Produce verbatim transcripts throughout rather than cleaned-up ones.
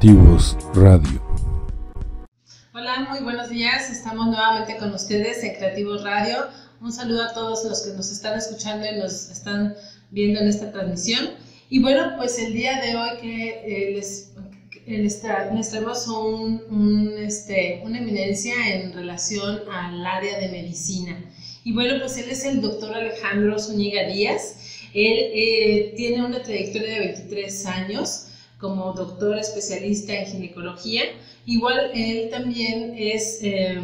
Creativos Radio. Hola, muy buenos días. Estamos nuevamente con ustedes en Creativos Radio. Un saludo a todos los que nos están escuchando y nos están viendo en esta transmisión. Y bueno, pues el día de hoy que eh, les, les, tra les traemos un, un, este, una eminencia en relación al área de medicina. Y bueno, pues él es el doctor Alejandro Zúñiga Díaz. Él eh, tiene una trayectoria de veintitrés años como doctor especialista en ginecología. Igual él también es, eh,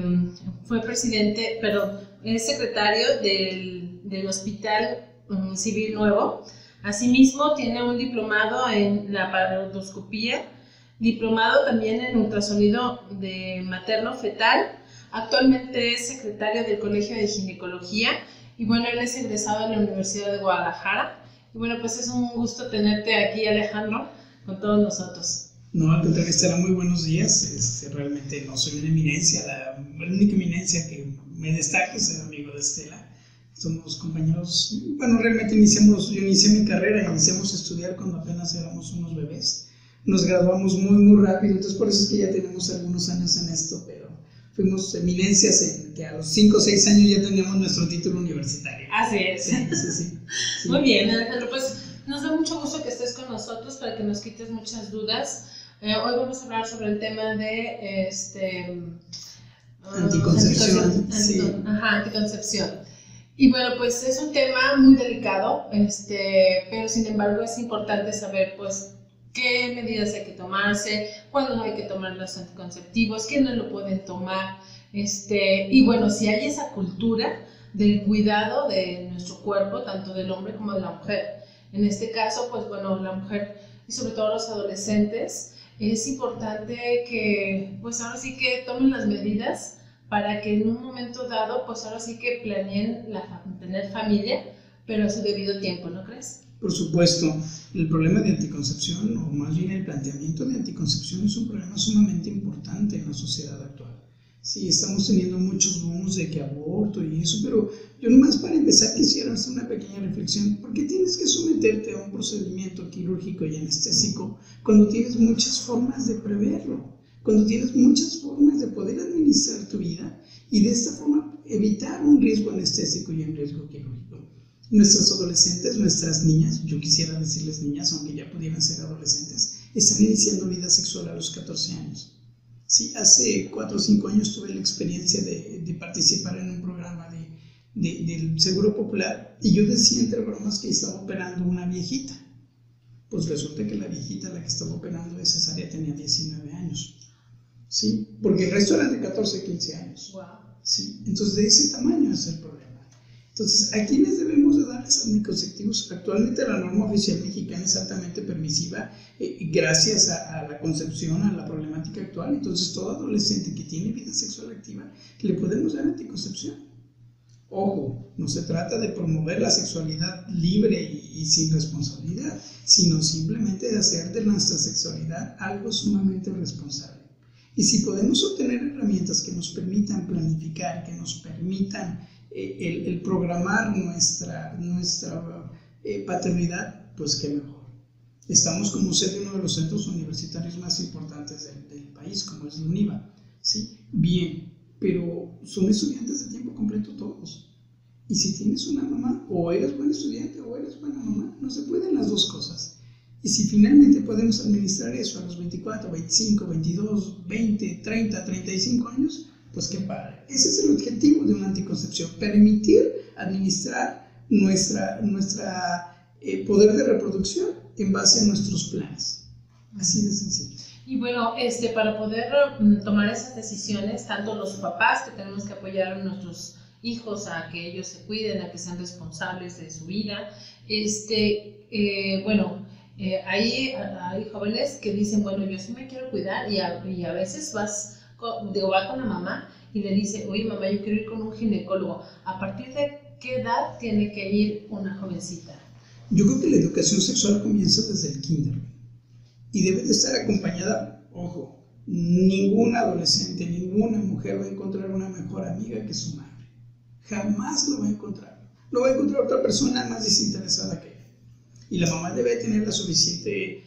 fue presidente, perdón, es secretario del, del Hospital um, Civil Nuevo. Asimismo, tiene un diplomado en la parodontoscopía, diplomado también en ultrasonido de materno fetal. Actualmente es secretario del Colegio de Ginecología. Y bueno, él es egresado de la Universidad de Guadalajara. Y bueno, pues es un gusto tenerte aquí, Alejandro, con todos nosotros. No, al contrario, estará muy buenos días. Este, realmente no soy una eminencia. La, la única eminencia que me destaca es el amigo de Estela. Somos compañeros. Bueno, realmente iniciamos, yo inicié mi carrera, iniciamos a estudiar cuando apenas éramos unos bebés. Nos graduamos muy, muy rápido. Entonces, por eso es que ya tenemos algunos años en esto, pero fuimos eminencias en que a los cinco o seis años ya teníamos nuestro título universitario. Así es. Sí, sí, sí, sí. Muy bien, Alejandro, pues nos da mucho gusto que estés con nosotros para que nos quites muchas dudas. Eh, hoy vamos a hablar sobre el tema de este, anticoncepción. Anticoncepción. Sí. Antico, ajá, anticoncepción. Y bueno, pues es un tema muy delicado, este, pero sin embargo es importante saber, pues, qué medidas hay que tomarse, cuándo no hay que tomar los anticonceptivos, quiénes lo pueden tomar, este, y bueno, si hay esa cultura del cuidado de nuestro cuerpo, tanto del hombre como de la mujer. En este caso, pues bueno, la mujer y sobre todo los adolescentes, es importante que, pues ahora sí que tomen las medidas para que en un momento dado, pues ahora sí que planeen la, tener familia, pero a su debido tiempo, ¿no crees? Por supuesto, el problema de anticoncepción, o más bien el planteamiento de anticoncepción, es un problema sumamente importante en la sociedad actual. Sí, estamos teniendo muchos booms de que aborto y eso, pero yo nomás para empezar quisiera hacer una pequeña reflexión. ¿Por qué tienes que someterte a un procedimiento quirúrgico y anestésico cuando tienes muchas formas de preverlo? Cuando tienes muchas formas de poder administrar tu vida y de esta forma evitar un riesgo anestésico y un riesgo quirúrgico. Nuestras adolescentes, nuestras niñas, yo quisiera decirles niñas, aunque ya pudieran ser adolescentes, están iniciando vida sexual a los catorce años. Sí, hace cuatro o cinco años tuve la experiencia de, de participar en un programa de, de, del Seguro Popular y yo decía entre bromas que estaba operando una viejita. Pues resulta que la viejita a la que estaba operando de cesárea tenía diecinueve años. Sí, porque el resto era de catorce, quince años. Wow. Sí, entonces de ese tamaño es el problema. Entonces, ¿a quiénes debemos de darles anticonceptivos? Actualmente la norma oficial mexicana es altamente permisiva eh, gracias a, a la concepción, a la problemática actual. Entonces, todo adolescente que tiene vida sexual activa, le podemos dar anticoncepción. Ojo, no se trata de promover la sexualidad libre y, y sin responsabilidad, sino simplemente de hacer de nuestra sexualidad algo sumamente responsable. Y si podemos obtener herramientas que nos permitan planificar, que nos permitan El, el programar nuestra, nuestra eh, paternidad, pues qué mejor. Estamos como sede de uno de los centros universitarios más importantes del, del país, como es la UNIVA, ¿sí? Bien, pero son estudiantes de tiempo completo todos. Y si tienes una mamá, o eres buen estudiante o eres buena mamá, no se pueden las dos cosas. Y si finalmente podemos administrar eso a los veinticuatro, veinticinco, veintidós, veinte, treinta, treinta y cinco años, pues qué padre. Ese es el objetivo de una anticoncepción, permitir administrar nuestra, nuestra eh, poder de reproducción en base a nuestros planes. Así de sencillo. Y bueno, este, para poder tomar esas decisiones, tanto los papás que tenemos que apoyar a nuestros hijos a que ellos se cuiden, a que sean responsables de su vida, este, eh, bueno, eh, hay, hay jóvenes que dicen, bueno, yo sí me quiero cuidar y a, y a veces vas... Digo, va con la mamá y le dice, oye mamá, yo quiero ir con un ginecólogo. ¿A partir de qué edad tiene que ir una jovencita? Yo creo que la educación sexual comienza desde el kinder y debe de estar acompañada, ojo, ningún adolescente, ninguna mujer va a encontrar una mejor amiga que su madre. Jamás lo va a encontrar. No va a encontrar otra persona más desinteresada que ella. Y la mamá debe tener la suficiente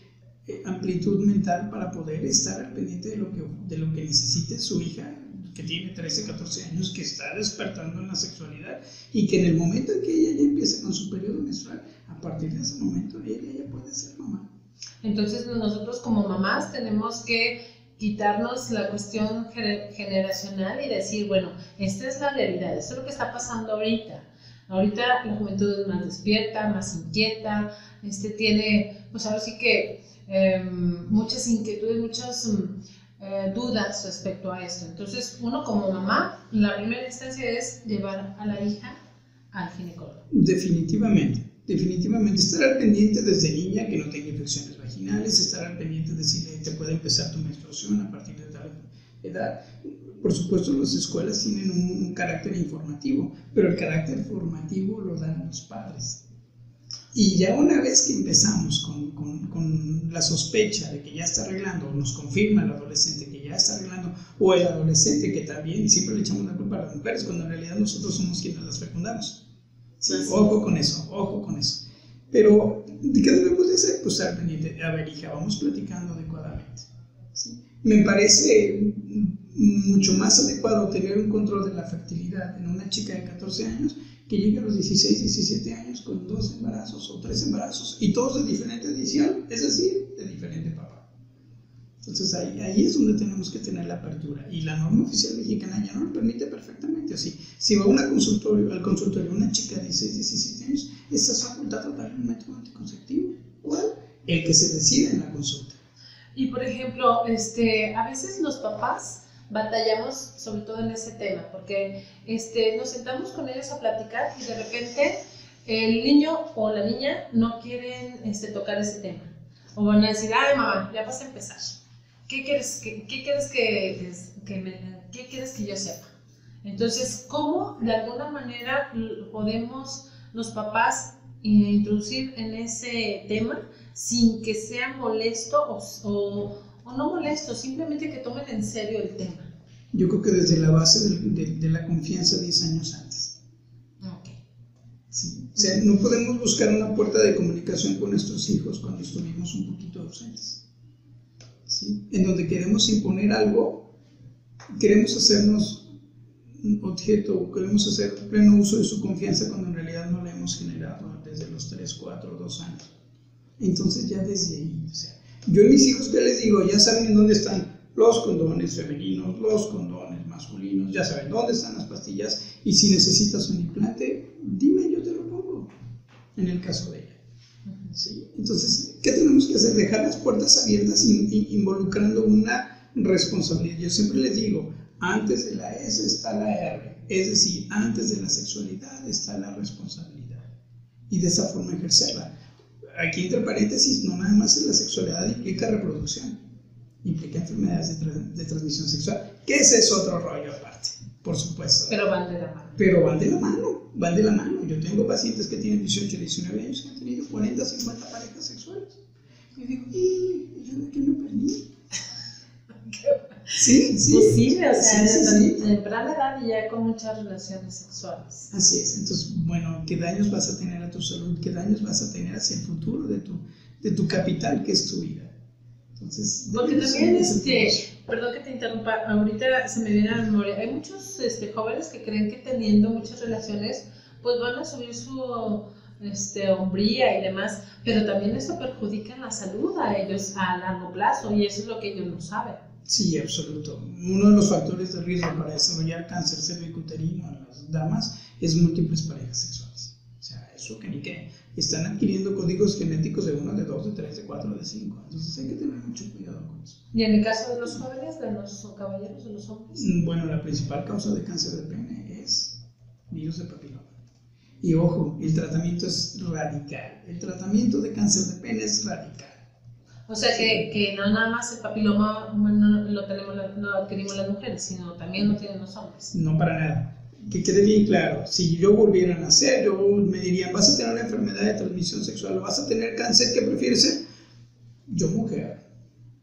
amplitud mental para poder estar al pendiente de lo que, de lo que necesite su hija, que tiene trece, catorce años, que está despertando en la sexualidad, y que en el momento en que ella ya empiece con su periodo menstrual, a partir de ese momento ella ya puede ser mamá. Entonces nosotros como mamás tenemos que quitarnos la cuestión generacional y decir, bueno, esta es la realidad, esto es lo que está pasando ahorita. Ahorita la juventud es más despierta, más inquieta, este tiene, pues ahora sí que eh, muchas inquietudes, muchas eh, dudas respecto a esto. Entonces uno como mamá, la primera instancia es llevar a la hija al ginecólogo. Definitivamente. Definitivamente estar al pendiente desde niña, que no tenga infecciones vaginales, estar al pendiente de si te puede empezar tu menstruación a partir de tal edad. Por supuesto, las escuelas tienen un, un carácter informativo, pero el carácter formativo lo dan los padres. Y ya una vez que empezamos con, con, con la sospecha de que ya está arreglando, o nos confirma el adolescente que ya está arreglando, o el adolescente que también, y siempre le echamos la culpa a las mujeres, cuando en realidad nosotros somos quienes las fecundamos. Sí, ojo con eso, ojo con eso. Pero, ¿qué debemos de hacer? Pues estar pendiente. A ver, hija, vamos platicando adecuadamente, ¿sí? Me parece mucho más adecuado tener un control de la fertilidad en una chica de catorce años que llegue a los dieciséis, diecisiete años con dos embarazos o tres embarazos, y todos de diferente edición, es decir, de diferente papá. Entonces ahí, ahí es donde tenemos que tener la apertura, y la norma oficial mexicana ya no lo permite perfectamente. Así, si va a una consultorio, al consultorio una chica de dieciséis, diecisiete años, está facultada a darle un método anticonceptivo. ¿Cuál? El que se decide en la consulta. Y por ejemplo, este, a veces los papás batallamos sobre todo en ese tema, porque este, nos sentamos con ellos a platicar y de repente el niño o la niña no quieren este, tocar ese tema, o van a decir, ay mamá, ya vas a empezar. ¿Qué quieres que, qué quieres que, que, que me, ¿qué quieres que yo sepa? Entonces, ¿cómo de alguna manera podemos los papás introducir en ese tema sin que sea molesto o, o, o no molesto, simplemente que tomen en serio el tema? Yo creo que desde la base de, de, de la confianza diez años antes. Ok. Sí. O sea, no podemos buscar una puerta de comunicación con nuestros hijos cuando estuvimos un poquito ausentes. ¿Sí? En donde queremos imponer algo, queremos hacernos objeto, queremos hacer pleno uso de su confianza cuando en realidad no la hemos generado desde los tres, cuatro, dos años. Entonces ya desde ahí, o sea, yo a mis hijos, ¿qué les digo? Ya saben en dónde están los condones femeninos, los condones masculinos, ya saben dónde están las pastillas, y si necesitas un implante, dime, yo te lo pongo, en el caso de ella. Sí. Entonces, ¿qué tenemos que hacer? Dejar las puertas abiertas in, in, involucrando una responsabilidad. Yo siempre les digo, antes de la S está la R, es decir, antes de la sexualidad está la responsabilidad, y de esa forma ejercerla. Aquí entre paréntesis, no nada más la sexualidad implica reproducción, implica enfermedades de, tra de transmisión sexual, que ese es otro rollo aparte, por supuesto. Pero van de la mano. Pero van de la mano. Van de la mano. Yo tengo pacientes que tienen dieciocho, diecinueve años que han tenido cuarenta, cincuenta parejas sexuales. Y digo, ¿y yo de qué me perdí? Sí, sí. Pues sí, o sea, sí, sí, sí, en temprana edad y ya con muchas relaciones sexuales. Así es. Entonces, bueno, ¿qué daños vas a tener a tu salud? ¿Qué daños vas a tener hacia el futuro de tu, de tu capital, que es tu vida? Entonces, porque también, este, perdón que te interrumpa, ahorita se me viene a la memoria, hay muchos este, jóvenes que creen que teniendo muchas relaciones, pues van a subir su este, hombría y demás, pero también esto perjudica la salud a ellos a largo plazo, y eso es lo que ellos no saben. Sí, absoluto. Uno de los factores de riesgo para desarrollar cáncer cervicuterino en las damas es múltiples parejas sexuales. O sea, eso que ni qué. Están adquiriendo códigos genéticos de uno, de dos, de tres, de cuatro, de cinco. Entonces hay que tener mucho cuidado con eso. ¿Y en el caso de los jóvenes, de los caballeros, de los hombres? Bueno, la principal causa de cáncer de pene es virus de papiloma. Y ojo, el tratamiento es radical. El tratamiento de cáncer de pene es radical. O sea, sí, que, que no nada más el papiloma no lo, tenemos, lo adquirimos las mujeres, sino también lo tienen los hombres. No, para nada. Que quede bien claro, si yo volviera a nacer, yo me dirían, vas a tener una enfermedad de transmisión sexual, vas a tener cáncer, ¿qué prefieres ser? Yo, mujer.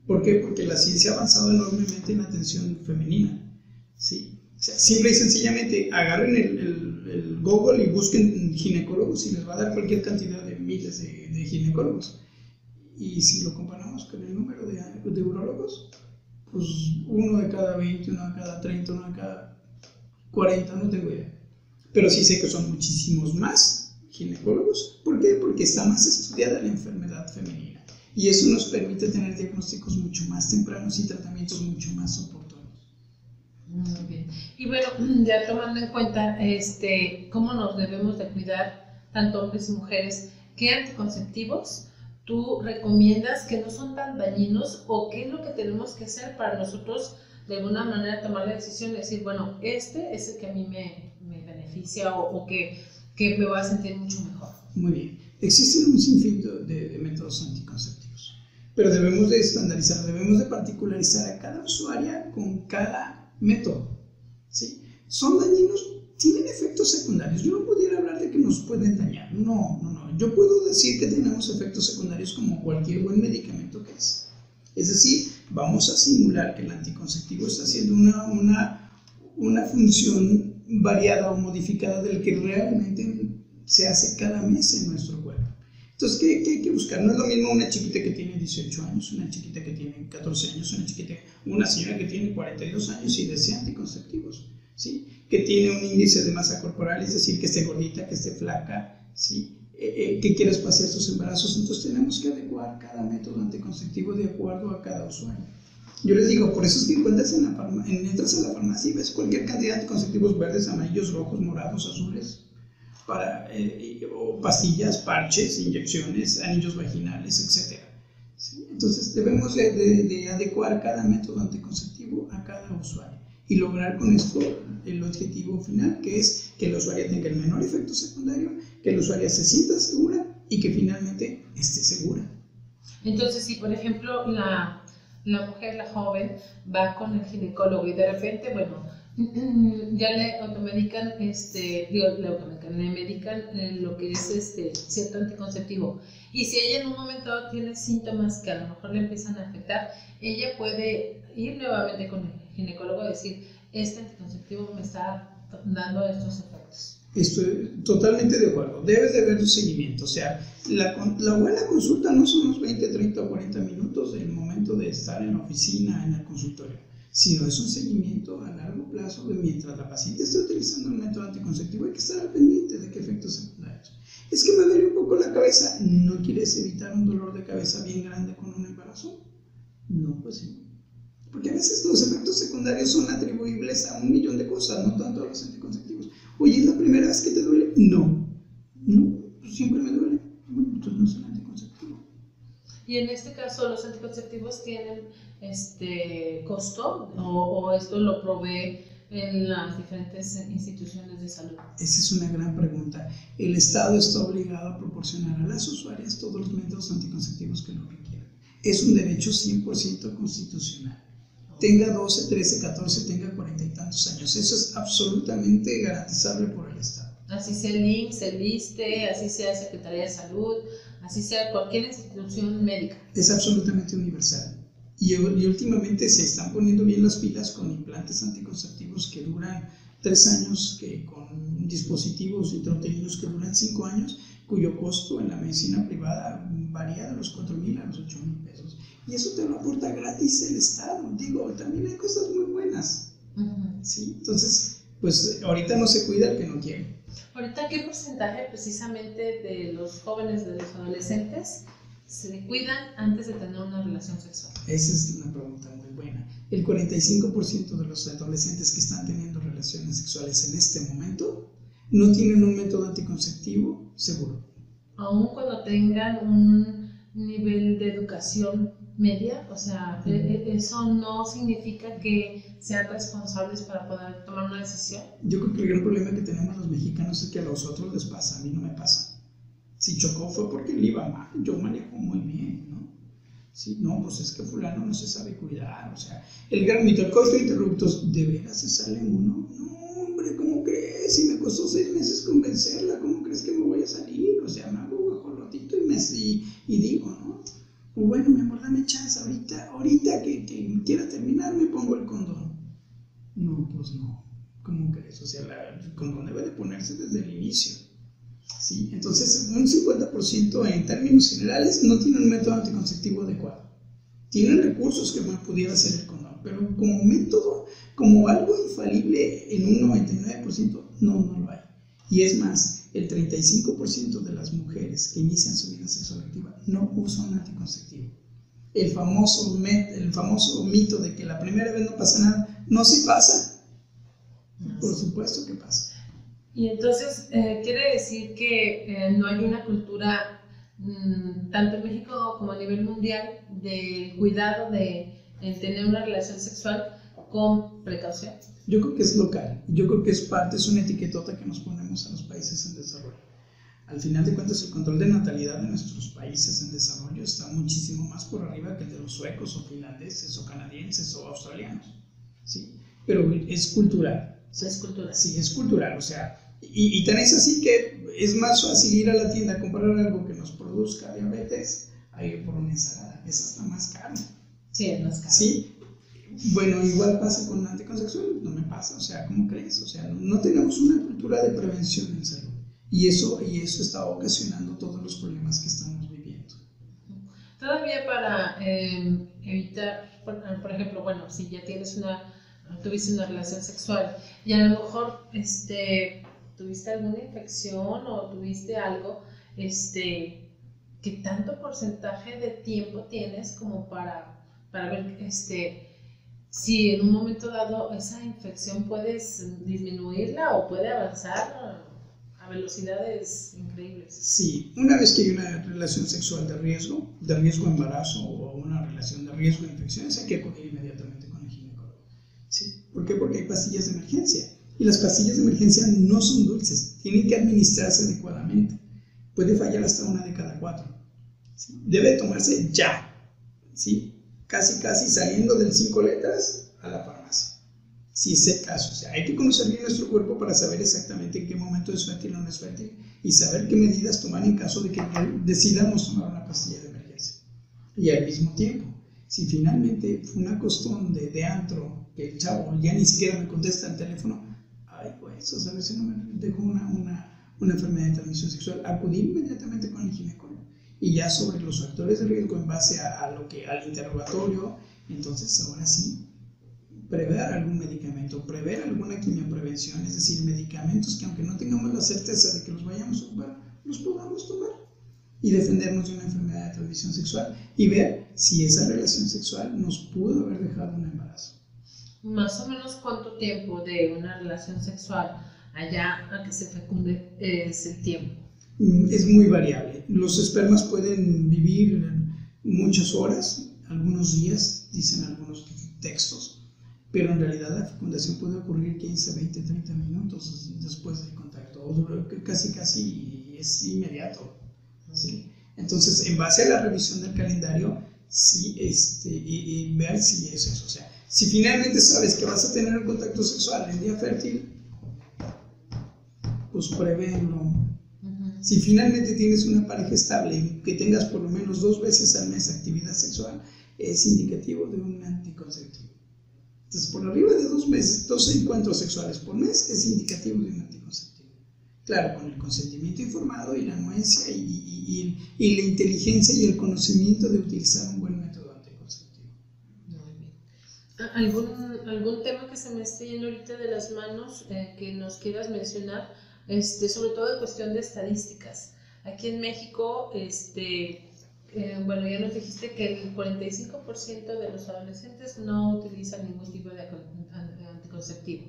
¿Por qué? Porque la ciencia ha avanzado enormemente en la atención femenina, ¿sí? O sea, simple y sencillamente, agarren el, el, el Google y busquen ginecólogos y les va a dar cualquier cantidad de miles de, de ginecólogos. y si lo comparamos con el número de, de urólogos, pues uno de cada veinte, uno de cada treinta, uno de cada cuarenta, no tengo idea. Pero sí sé que son muchísimos más ginecólogos. ¿Por qué? Porque está más estudiada la enfermedad femenina. Y eso nos permite tener diagnósticos mucho más tempranos y tratamientos mucho más oportunos. Muy bien. Y bueno, ya tomando en cuenta este, cómo nos debemos de cuidar, tanto hombres y mujeres, ¿qué anticonceptivos tú recomiendas que no son tan dañinos o qué es lo que tenemos que hacer para nosotros de alguna manera tomar la decisión de decir, bueno, este es el que a mí me, me beneficia o, o que, que me va a sentir mucho mejor? Muy bien, existen un sinfín de, de métodos anticonceptivos, pero debemos de estandarizar, debemos de particularizar a cada usuaria con cada método, ¿sí? Son dañinos, tienen efectos secundarios. Yo no pudiera hablar de que nos pueden dañar, no, no, no. Yo puedo decir que tenemos efectos secundarios como cualquier buen medicamento que es. Es decir, vamos a simular que el anticonceptivo está haciendo una, una, una función variada o modificada del que realmente se hace cada mes en nuestro cuerpo. Entonces, ¿qué, qué hay que buscar? No es lo mismo una chiquita que tiene dieciocho años, una chiquita que tiene catorce años, una chiquita, una señora que tiene cuarenta y dos años y desea anticonceptivos, ¿sí? Que tiene un índice de masa corporal, es decir, que esté gordita, que esté flaca, ¿sí? Eh, eh, que quiera espaciar sus embarazos. Entonces tenemos que adecuar cada método anticonceptivo de acuerdo a cada usuario. Yo les digo, por eso es que encuentras en la farmacia, entras a la farmacia y ves cualquier cantidad de anticonceptivos verdes, amarillos, rojos, morados, azules, para, eh, o pastillas, parches, inyecciones, anillos vaginales, etcétera. ¿Sí? Entonces debemos de, de, de adecuar cada método anticonceptivo a cada usuario y lograr con esto el objetivo final, que es que la usuaria tenga el menor efecto secundario, que la usuaria se sienta segura y que finalmente esté segura. Entonces, si por ejemplo la, la mujer, la joven, va con el ginecólogo y de repente, bueno, ya le automedican, este, digo, le automedican, le medican lo que es este cierto anticonceptivo, y si ella en un momento tiene síntomas que a lo mejor le empiezan a afectar, ella puede ir nuevamente con el ginecólogo y decir, este anticonceptivo me está dando estos efectos. Estoy totalmente de acuerdo, debe de haber un seguimiento. O sea, la, la buena consulta no son los veinte, treinta o cuarenta minutos del momento de estar en la oficina, en el consultorio, sino es un seguimiento a largo plazo de mientras la paciente esté utilizando el método anticonceptivo. Hay que estar al pendiente de qué efectos secundarios. Es que me duele un poco la cabeza, ¿no quieres evitar un dolor de cabeza bien grande con un embarazo? No, pues sí. Porque a veces los efectos secundarios son atribuibles a un millón de cosas, no tanto a los anticonceptivos. Oye, ¿es la primera vez que te duele? No, no, siempre me duele. Bueno, entonces no es un anticonceptivo. Y en este caso, ¿los anticonceptivos tienen este costo o, o esto lo provee en las diferentes instituciones de salud? Esa es una gran pregunta. El Estado está obligado a proporcionar a las usuarias todos los métodos anticonceptivos que lo requieran. Es un derecho cien por ciento constitucional. Tenga doce, trece, catorce, tenga cuarenta y tantos años. Eso es absolutamente garantizable por el Estado. Así sea el I M S S, el ISSSTE, así sea Secretaría de Salud, así sea cualquier institución médica. Es absolutamente universal. Y, y últimamente se están poniendo bien las pilas con implantes anticonceptivos que duran tres años, que con dispositivos intrauterinos que duran cinco años, cuyo costo en la medicina privada varía de los cuatro mil a los ocho mil pesos. Y eso te lo aporta gratis el Estado. Digo, también hay cosas muy buenas. Uh-huh. ¿Sí? Entonces, pues ahorita no se cuida el que no quiere. Ahorita, ¿qué porcentaje precisamente de los jóvenes, de los adolescentes, se cuidan antes de tener una relación sexual? Esa es una pregunta muy buena. El cuarenta y cinco por ciento de los adolescentes que están teniendo relaciones sexuales en este momento no tienen un método anticonceptivo seguro. Aún cuando tengan un nivel de educación media, o sea, ¿eso no significa que sean responsables para poder tomar una decisión? Yo creo que el gran problema que tenemos los mexicanos es que a los otros les pasa, a mí no me pasa. Si chocó fue porque él iba mal, yo manejo muy bien, ¿no? Sí, no, pues es que fulano no se sabe cuidar, o sea, el gran mito, el costo de interruptos, ¿de veras se sale uno? No, hombre, ¿cómo crees? Si me costó seis meses convencerla, ¿cómo crees que me voy a salir? O sea, me hago guajolotito y, me, y, y digo, ¿no? Pues bueno, mi amor, dame chance, ahorita, ahorita que, que quiera terminar me pongo el condón. No, pues no, ¿cómo crees? O sea, la, el condón debe de ponerse desde el inicio. ¿sí? Entonces, un cincuenta por ciento en términos generales no tiene un método anticonceptivo adecuado. Tienen recursos que pudiera ser el condón, pero como método, como algo infalible en un noventa y nueve por ciento, no, no lo hay. Y es más, el treinta y cinco por ciento de las mujeres que inician su vida sexual activa no usan anticonceptivo. El famoso, met, el famoso mito de que la primera vez no pasa nada, no se pasa. Por supuesto que pasa. Y entonces, eh, quiere decir que eh, no hay una cultura, mmm, tanto en México como a nivel mundial, del cuidado de, de tener una relación sexual con precaución. Yo creo que es local, yo creo que es parte, es una etiquetota que nos ponemos a los países en desarrollo. Al final de cuentas, el control de natalidad de nuestros países en desarrollo está muchísimo más por arriba que el de los suecos o finlandeses o canadienses o australianos, ¿sí? Pero es cultural. Sí, es cultural. Sí, es cultural, o sea, y, y tan es así que es más fácil ir a la tienda a comprar algo que nos produzca diabetes a ir por una ensalada, es hasta más caro. Sí, es más caro. Sí. Bueno, igual pasa con la anticoncepción, no me pasa, o sea, ¿cómo crees? O sea, no, no tenemos una cultura de prevención en salud. Y eso, y eso está ocasionando todos los problemas que estamos viviendo. Todavía para eh, evitar, por, por ejemplo, bueno, si ya tienes una, tuviste una relación sexual y a lo mejor este, tuviste alguna infección o tuviste algo, este, ¿qué tanto porcentaje de tiempo tienes como para, para ver este, si en un momento dado esa infección puedes disminuirla o puede avanzar a velocidades increíbles? Sí, una vez que hay una relación sexual de riesgo, de riesgo a embarazo o una relación de riesgo a infecciones, hay que acudir inmediatamente con el ginecólogo. ¿Sí? ¿Por qué? Porque hay pastillas de emergencia y las pastillas de emergencia no son dulces, tienen que administrarse adecuadamente. Puede fallar hasta una de cada cuatro. ¿Sí? Debe tomarse ya, ¿sí? Casi casi saliendo del cinco letras a la farmacia. Si es el caso, o sea, hay que conocer bien nuestro cuerpo para saber exactamente en qué momento es fértil o no es fértil y saber qué medidas tomar en caso de que decidamos tomar una pastilla de emergencia. Y al mismo tiempo, si finalmente fue una costón de, de antro que el chavo ya ni siquiera me contesta el teléfono, ay, pues, o sea, si no me dejó una, una, una enfermedad de transmisión sexual, acudir inmediatamente con el ginecólogo. Y ya sobre los factores de riesgo en base a, a lo que, al interrogatorio, entonces ahora sí, prever algún medicamento, prever alguna quimioprevención, es decir, medicamentos que aunque no tengamos la certeza de que los vayamos a ocupar, los podamos tomar y defendernos de una enfermedad de transmisión sexual y ver si esa relación sexual nos pudo haber dejado un embarazo. ¿Más o menos cuánto tiempo de una relación sexual allá a que se fecunde es el tiempo? Es muy variable. Los espermas pueden vivir muchas horas, algunos días, dicen algunos textos, pero en realidad la fecundación puede ocurrir quince, veinte, treinta minutos después del contacto, o casi casi es inmediato, ¿sí? Entonces, en base a la revisión del calendario, sí, este, y, y ver si es eso, o sea, si finalmente sabes que vas a tener un contacto sexual en día fértil, pues prevénlo. Si finalmente tienes una pareja estable y que tengas por lo menos dos veces al mes actividad sexual, es indicativo de un anticonceptivo. Entonces, por arriba de dos meses, dos encuentros sexuales por mes es indicativo de un anticonceptivo. Claro, con el consentimiento informado y la anuencia y, y, y, y la inteligencia y el conocimiento de utilizar un buen método anticonceptivo. Muy bien. ¿Algún, algún tema que se me esté yendo ahorita de las manos eh, que nos quieras mencionar? Este, sobre todo en cuestión de estadísticas. Aquí en México, este... Eh, bueno, ya nos dijiste que el cuarenta y cinco por ciento de los adolescentes no utilizan ningún tipo de anticonceptivo,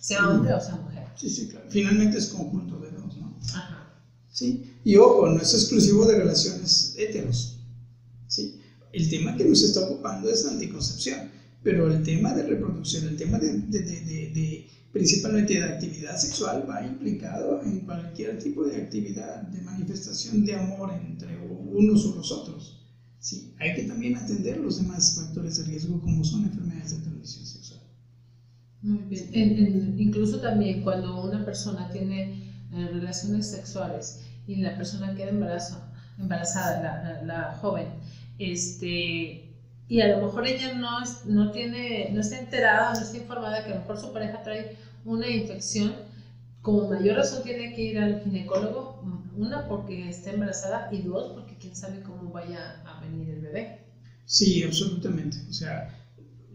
sea sí, hombre o sea mujer. Sí, sí, claro. Finalmente es conjunto de dos, ¿no? Ajá. Sí. Y ojo, no es exclusivo de relaciones héteros. Sí. El tema que nos está ocupando es la anticoncepción, pero el tema de reproducción, el tema de, de, de, de, de principalmente de actividad sexual va implicado en cualquier tipo de actividad de manifestación de amor entre unos o los otros, ¿sí? Hay que también atender los demás factores de riesgo como son enfermedades de transmisión sexual. Muy bien. En, en, incluso también cuando una persona tiene eh, relaciones sexuales y la persona queda embarazo, embarazada, la, la, la joven, este... y a lo mejor ella no, no, tiene, no está enterada, no está informada que a lo mejor su pareja trae una infección, como mayor razón tiene que ir al ginecólogo, una porque está embarazada y dos porque quién sabe cómo vaya a venir el bebé. Sí, absolutamente. O sea,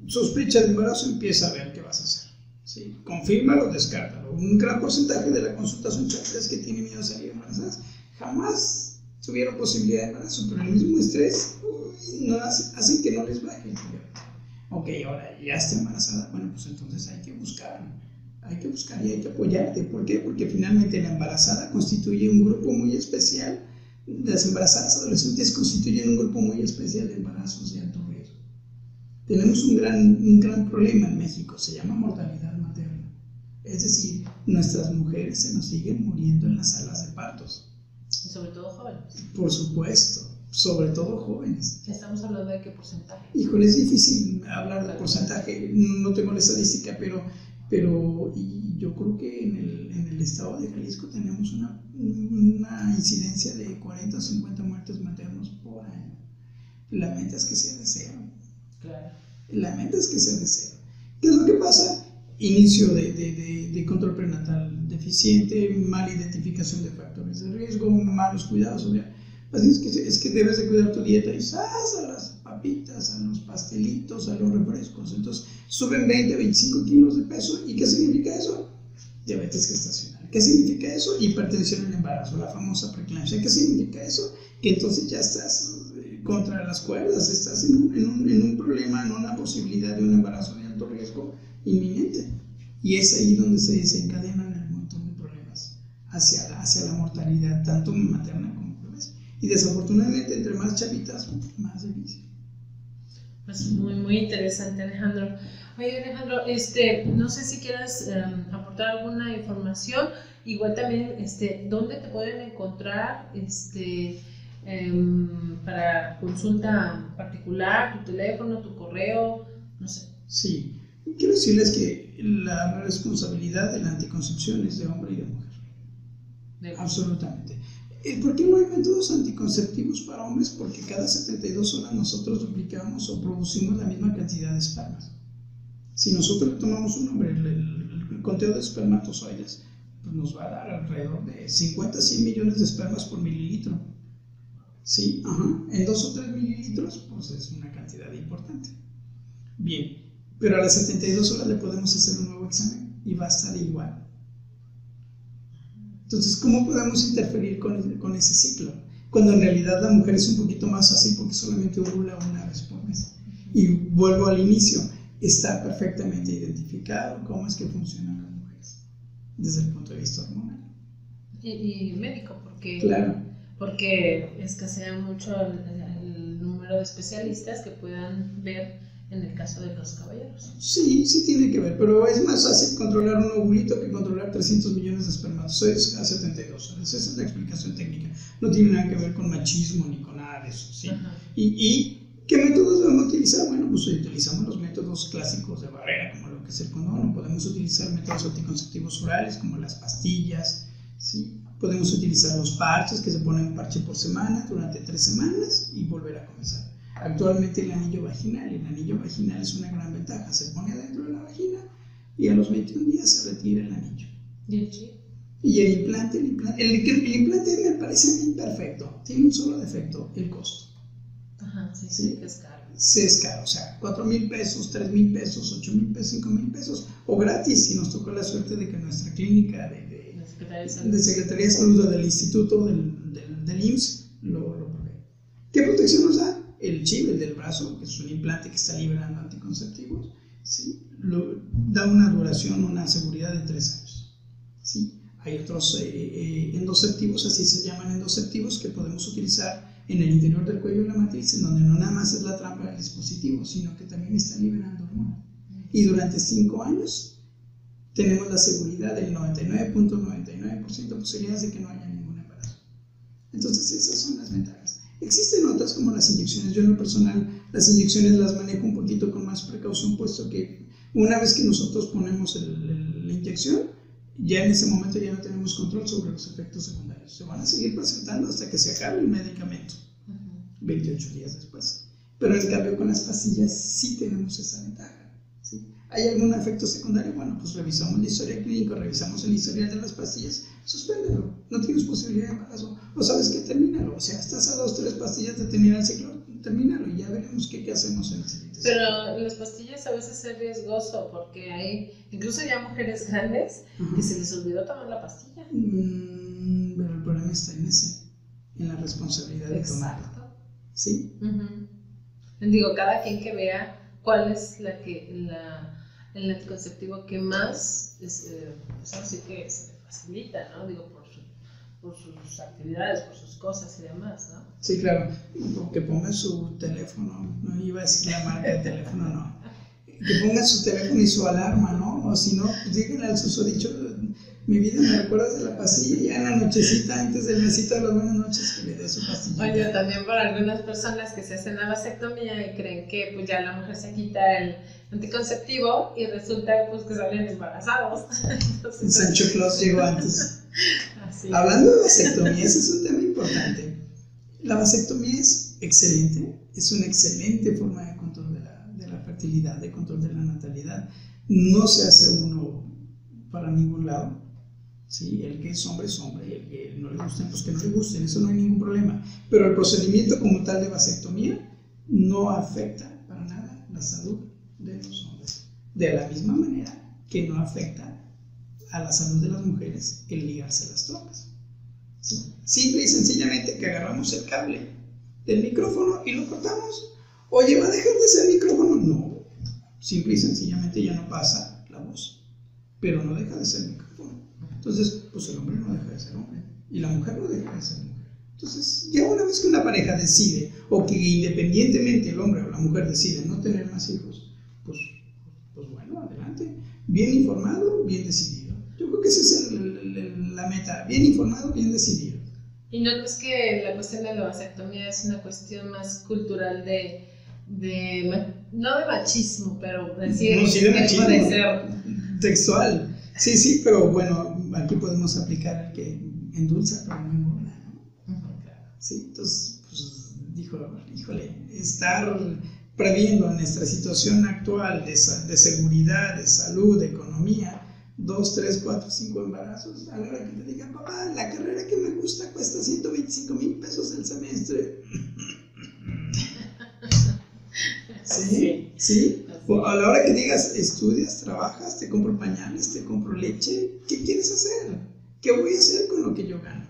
sospecha de embarazo, empieza a ver qué vas a hacer. Sí, confírmalo, descártalo. Un gran porcentaje de la consulta son chicas que tienen miedo a salir embarazadas. Jamás tuvieron posibilidad de embarazo, pero el mismo estrés uy, no hace, hacen que no les baje. Ok, ahora ya está embarazada. Bueno, pues entonces hay que buscar, hay que buscar y hay que apoyarte. ¿Por qué? Porque finalmente la embarazada constituye un grupo muy especial. Las embarazadas adolescentes constituyen un grupo muy especial de embarazos de alto riesgo. Tenemos un gran, un gran problema en México, se llama mortalidad materna. Es decir, nuestras mujeres se nos siguen muriendo en las salas de partos. Y sobre todo jóvenes. Por supuesto, sobre todo jóvenes. ¿Estamos hablando de qué porcentaje? Híjole, es difícil hablar de porcentaje, no tengo la estadística, pero, pero y yo creo que en el, en el estado de Jalisco tenemos una, una incidencia de cuarenta o cincuenta muertes maternas por año. La meta es que sea de cero. Claro. La meta es que sea de cero. ¿Qué es lo que pasa? Inicio de, de, de, de control prenatal deficiente, mala identificación de factores de riesgo, malos cuidados. O sea, así es, que, es que debes de cuidar tu dieta y ¡zas! A las papitas, a los pastelitos, a los refrescos. Entonces suben veinte, veinticinco kilos de peso. ¿Y qué significa eso? Diabetes gestacional. ¿Qué significa eso? Hipertensión en el embarazo, la famosa preeclampsia. ¿Qué significa eso? Que entonces ya estás contra las cuerdas, estás en un, en, un, en un problema, en una posibilidad de un embarazo de alto riesgo inminente. Y es ahí donde se desencadenan el montón de problemas hacia la, hacia la mortalidad, tanto materna como bebés. Y desafortunadamente, entre más chavitas, más difícil. Pues muy, muy interesante, Alejandro. Oye, Alejandro, este, no sé si quieras um, aportar alguna información. Igual también, este, ¿dónde te pueden encontrar? Este... Eh, para consulta particular, tu teléfono, tu correo, no sé. Sí, quiero decirles que la responsabilidad de la anticoncepción es de hombre y de mujer. ¿De Absolutamente. ¿Por qué no hay métodos anticonceptivos para hombres? Porque cada setenta y dos horas nosotros duplicamos o producimos la misma cantidad de espermas. Si nosotros tomamos un hombre, el, el, el conteo de espermatozoides, pues nos va a dar alrededor de cincuenta a cien millones de espermas por mililitro. Sí, ajá. En dos o tres mililitros, pues es una cantidad importante. Bien, pero a las setenta y dos horas le podemos hacer un nuevo examen y va a estar igual. Entonces, ¿cómo podemos interferir con, el, con ese ciclo? Cuando en realidad la mujer es un poquito más fácil porque solamente ovula una vez por mes. Y vuelvo al inicio, está perfectamente identificado cómo es que funcionan las mujeres desde el punto de vista hormonal. Y, y médico, porque... Claro. Porque escasea mucho el, el número de especialistas que puedan ver en el caso de los caballeros. Sí, sí tiene que ver, pero es más fácil controlar un ovulito que controlar trescientos millones de espermatozoides a setenta y dos horas. Esa es la explicación técnica. No tiene nada que ver con machismo ni con nada de eso, ¿sí? ¿Y, y qué métodos vamos a utilizar? Bueno, pues utilizamos los métodos clásicos de barrera, como lo que es el condón. Podemos utilizar métodos anticonceptivos orales, como las pastillas, ¿sí? Podemos utilizar los parches, que se ponen un parche por semana durante tres semanas y volver a comenzar. Actualmente el anillo vaginal, el anillo vaginal es una gran ventaja, se pone dentro de la vagina y a los veintiún días se retira el anillo. ¿Y el chip? Y el implante, el implante, el, el implante me parece imperfecto, tiene un solo defecto, el costo. Ajá, sí, sí, sí que es caro. Sí, es caro, o sea, cuatro mil pesos, tres mil pesos, ocho mil pesos, cinco mil pesos, o gratis, si nos tocó la suerte de que nuestra clínica de de Secretaría de Salud o del Instituto del, del, del I M S S lo, lo provee. ¿Qué protección nos da? El chip, el del brazo, que es un implante que está liberando anticonceptivos, ¿sí? Lo, da una duración, una seguridad de tres años, ¿sí? Hay otros eh, eh, endoceptivos, así se llaman endoceptivos, que podemos utilizar en el interior del cuello de la matriz, en donde no nada más es la trampa del dispositivo, sino que también está liberando hormonas. Y durante cinco años tenemos la seguridad del noventa y nueve punto noventa y nueve por ciento de posibilidades de que no haya ningún embarazo. Entonces esas son las ventajas. Existen otras como las inyecciones. Yo en lo personal las inyecciones las manejo un poquito con más precaución, puesto que una vez que nosotros ponemos el, el, la inyección, ya en ese momento ya no tenemos control sobre los efectos secundarios. Se van a seguir presentando hasta que se acabe el medicamento, veintiocho días después. Pero en cambio con las pastillas sí tenemos esa ventaja, ¿sí? ¿Hay algún efecto secundario? Bueno, pues revisamos la historia clínica, revisamos el historial de las pastillas, suspéndelo, no tienes posibilidad de embarazo, o sabes que termínalo, o sea, estás a dos, tres pastillas de terminar el ciclo, termínalo y ya veremos qué, qué hacemos en el siguiente. Pero las pastillas a veces es riesgoso porque hay, incluso ya mujeres grandes, ajá, que se les olvidó tomar la pastilla. Mm, pero el problema está en ese, en la responsabilidad de tomarla. ¿Sí? Uh-huh. Digo, cada quien que vea cuál es la que, la, el anticonceptivo que más es, eh, pues así que se le facilita, ¿no? Digo, por, su, por sus actividades, por sus cosas y demás, ¿no? Sí, claro, que ponga su teléfono, no iba a decir la marca de teléfono, no, que ponga su teléfono y su alarma, ¿no? O si no, pues díganle al susodicho, mi vida, me recuerdas de la pastilla, ya en la nochecita, antes del mesito de las buenas noches, que le dé su pastilla. Oye, también para algunas personas que se hacen la vasectomía y creen que pues ya la mujer se quita el anticonceptivo y resulta pues que salen embarazados. Entonces, el Sancho Claus llegó antes. Así. Hablando de vasectomía, ese es un tema importante. La vasectomía es excelente, es una excelente forma de control de la, de la fertilidad, de control de la natalidad. No se hace uno para ningún lado. Sí, el que es hombre es hombre, el que no le gusten, pues que no le gusten, eso no hay ningún problema. Pero el procedimiento como tal de vasectomía no afecta para nada la salud de los hombres. De la misma manera que no afecta a la salud de las mujeres el ligarse las trompas. ¿Sí? Simple y sencillamente que agarramos el cable del micrófono y lo cortamos. Oye, ¿va a dejar de ser micrófono? No. Simple y sencillamente ya no pasa la voz, pero no deja de ser micrófono. Entonces, pues el hombre no deja de ser hombre y la mujer no deja de ser mujer. Entonces, ya una vez que una pareja decide, o que independientemente el hombre o la mujer decide no tener más hijos, pues, pues bueno, adelante. Bien informado, bien decidido. Yo creo que esa es el, el, el, la meta. Bien informado, bien decidido. ¿Y no crees que la cuestión de la vasectomía es una cuestión más cultural de, de no de machismo, pero decir, no, sí de machismo, de ser textual? Sí, sí, pero bueno, aquí podemos aplicar el que endulza, pero no engorda, ¿no? Uh-huh, claro. Sí, entonces, pues, dijo, híjole, estar previendo en nuestra situación actual de, de seguridad, de salud, de economía, dos, tres, cuatro, cinco embarazos, a la hora que te digan, papá, la carrera que me gusta cuesta ciento veinticinco mil pesos el semestre. Sí, sí. O a la hora que digas, estudias, trabajas, te compro pañales, te compro leche, ¿qué quieres hacer? ¿Qué voy a hacer con lo que yo gano?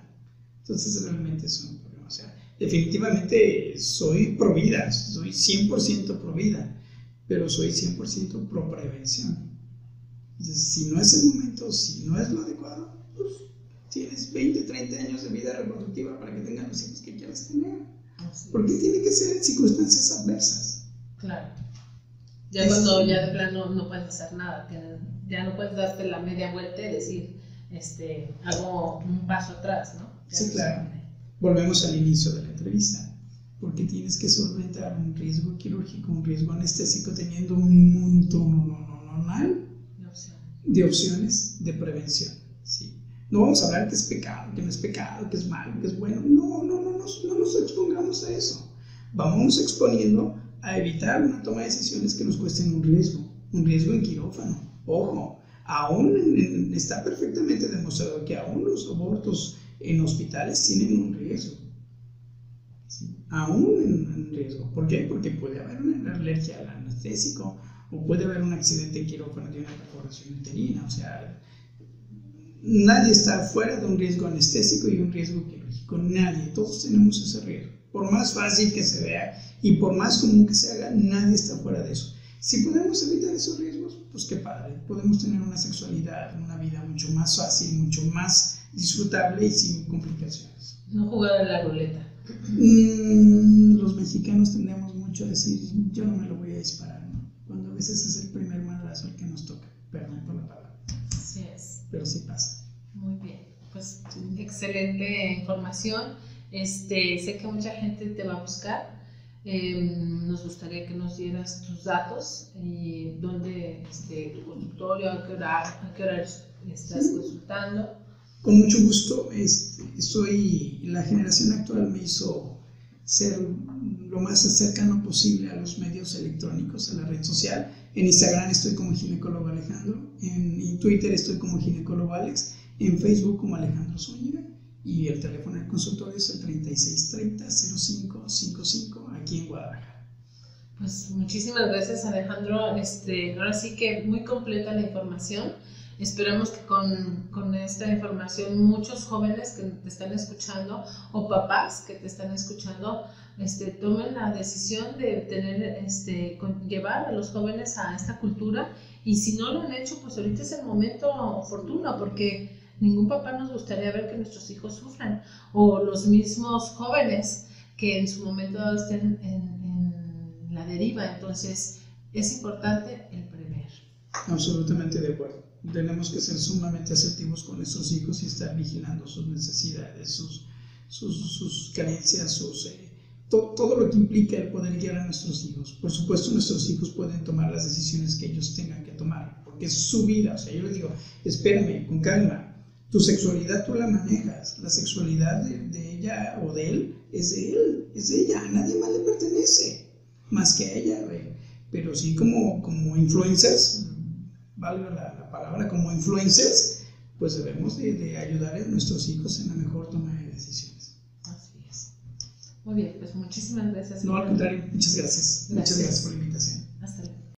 Entonces realmente es un problema. O sea, definitivamente soy pro vida, soy cien por ciento pro vida, pero soy cien por ciento pro prevención. Entonces, si no es el momento, si no es lo adecuado, pues tienes veinte, treinta años de vida reproductiva para que tengas los hijos que quieras tener. Porque tiene que ser en circunstancias adversas. Claro. Ya cuando ya de plano no, no puedes hacer nada, ya no puedes darte la media vuelta y decir, este, hago un paso atrás, ¿no? Ya sí, no claro. Sé. Volvemos al inicio de la entrevista, porque tienes que solventar un riesgo quirúrgico, un riesgo anestésico, teniendo un montón no, no, normal de opciones. de opciones de prevención, ¿sí? No vamos a hablar que es pecado, que no es pecado, que es malo, que es bueno, no, no, no, no, no nos expongamos a eso, vamos exponiendo a evitar una toma de decisiones que nos cuesten un riesgo, un riesgo en quirófano. Ojo, aún en, en, está perfectamente demostrado que aún los abortos en hospitales tienen un riesgo, ¿sí? Aún en, en riesgo. ¿Por qué? Porque puede haber una alergia al anestésico o puede haber un accidente en quirófano de una perforación uterina. O sea, nadie está fuera de un riesgo anestésico y un riesgo quirúrgico, nadie, todos tenemos ese riesgo. Por más fácil que se vea y por más común que se haga, nadie está fuera de eso. Si podemos evitar esos riesgos, pues qué padre. Podemos tener una sexualidad, una vida mucho más fácil, mucho más disfrutable y sin complicaciones. No jugar a la ruleta. Mm, los mexicanos tendemos mucho a decir, yo no me lo voy a disparar, ¿no? Cuando a veces es el primer madrazo el que nos toca. Perdón por la palabra. Así es. Pero sí pasa. Muy bien. Pues sí. Excelente información. Este, sé que mucha gente te va a buscar, eh, nos gustaría que nos dieras tus datos y dónde, este, tu consultorio, a qué hora, a qué hora estás sí. consultando. Con mucho gusto, este, soy, la generación actual me hizo ser lo más cercano posible a los medios electrónicos, a la red social. En Instagram estoy como ginecólogo Alejandro, en Twitter estoy como ginecólogo Alex, en Facebook como Alejandro Zúñiga, y el teléfono del consultorio es el treinta y seis treinta, cero cinco cincuenta y cinco aquí en Guadalajara. Pues muchísimas gracias, Alejandro. Este, ahora sí que muy completa la información. Esperamos que con, con esta información muchos jóvenes que te están escuchando o papás que te están escuchando este, tomen la decisión de tener, este, con, llevar a los jóvenes a esta cultura, y si no lo han hecho, pues ahorita es el momento oportuno, porque ningún papá nos gustaría ver que nuestros hijos sufran, o los mismos jóvenes que en su momento estén en, en la deriva. Entonces es importante el prever. Absolutamente de acuerdo. Tenemos que ser sumamente asertivos con nuestros hijos y estar vigilando sus necesidades, sus, sus, sus carencias, sus, eh, to, todo lo que implica el poder guiar a nuestros hijos. Por supuesto, nuestros hijos pueden tomar las decisiones que ellos tengan que tomar, porque es su vida. O sea, yo les digo, espérame, con calma, tu sexualidad tú la manejas, la sexualidad de, de ella o de él es de él, es de ella, a nadie más le pertenece, más que a ella, ¿ve? Pero sí como, como influencers, valga la, la palabra, como influencers, pues debemos de, de ayudar a nuestros hijos en la mejor toma de decisiones. Así es. Muy bien, pues muchísimas gracias. No, al contrario, muchas gracias. Gracias. Muchas gracias por la invitación.